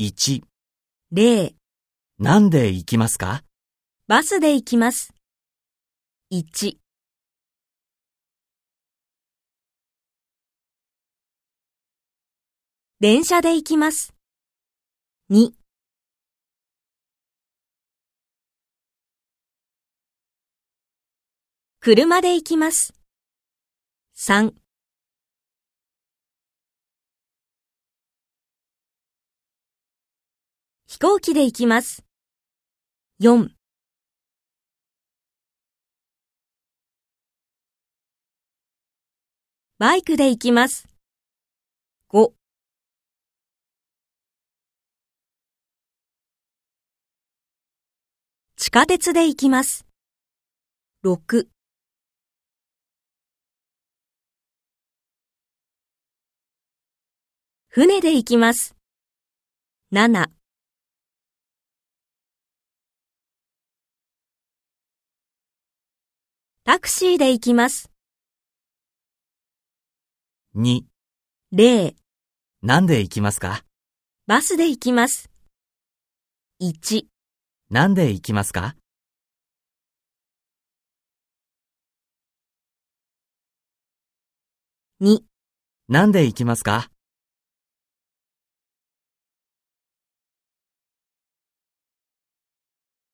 1、0、何で行きますか？バスで行きます。1、電車で行きます。2、車で行きます。3、飛行機で行きます。4、バイクで行きます。5、地下鉄で行きます。6、船で行きます。7、タクシーで行きます。2、0、何で行きますか？バスで行きます。1、何で行きますか？2、何で行きますか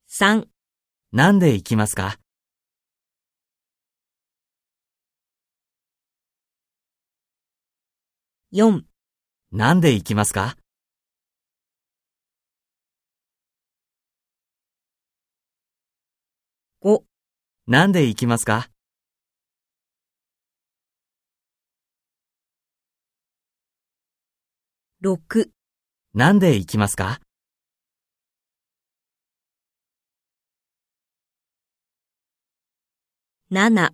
？3、何で行きますか？4、何で行きますか？5、何で行きますか？6、何で行きますか？7、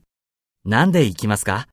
何で行きますか？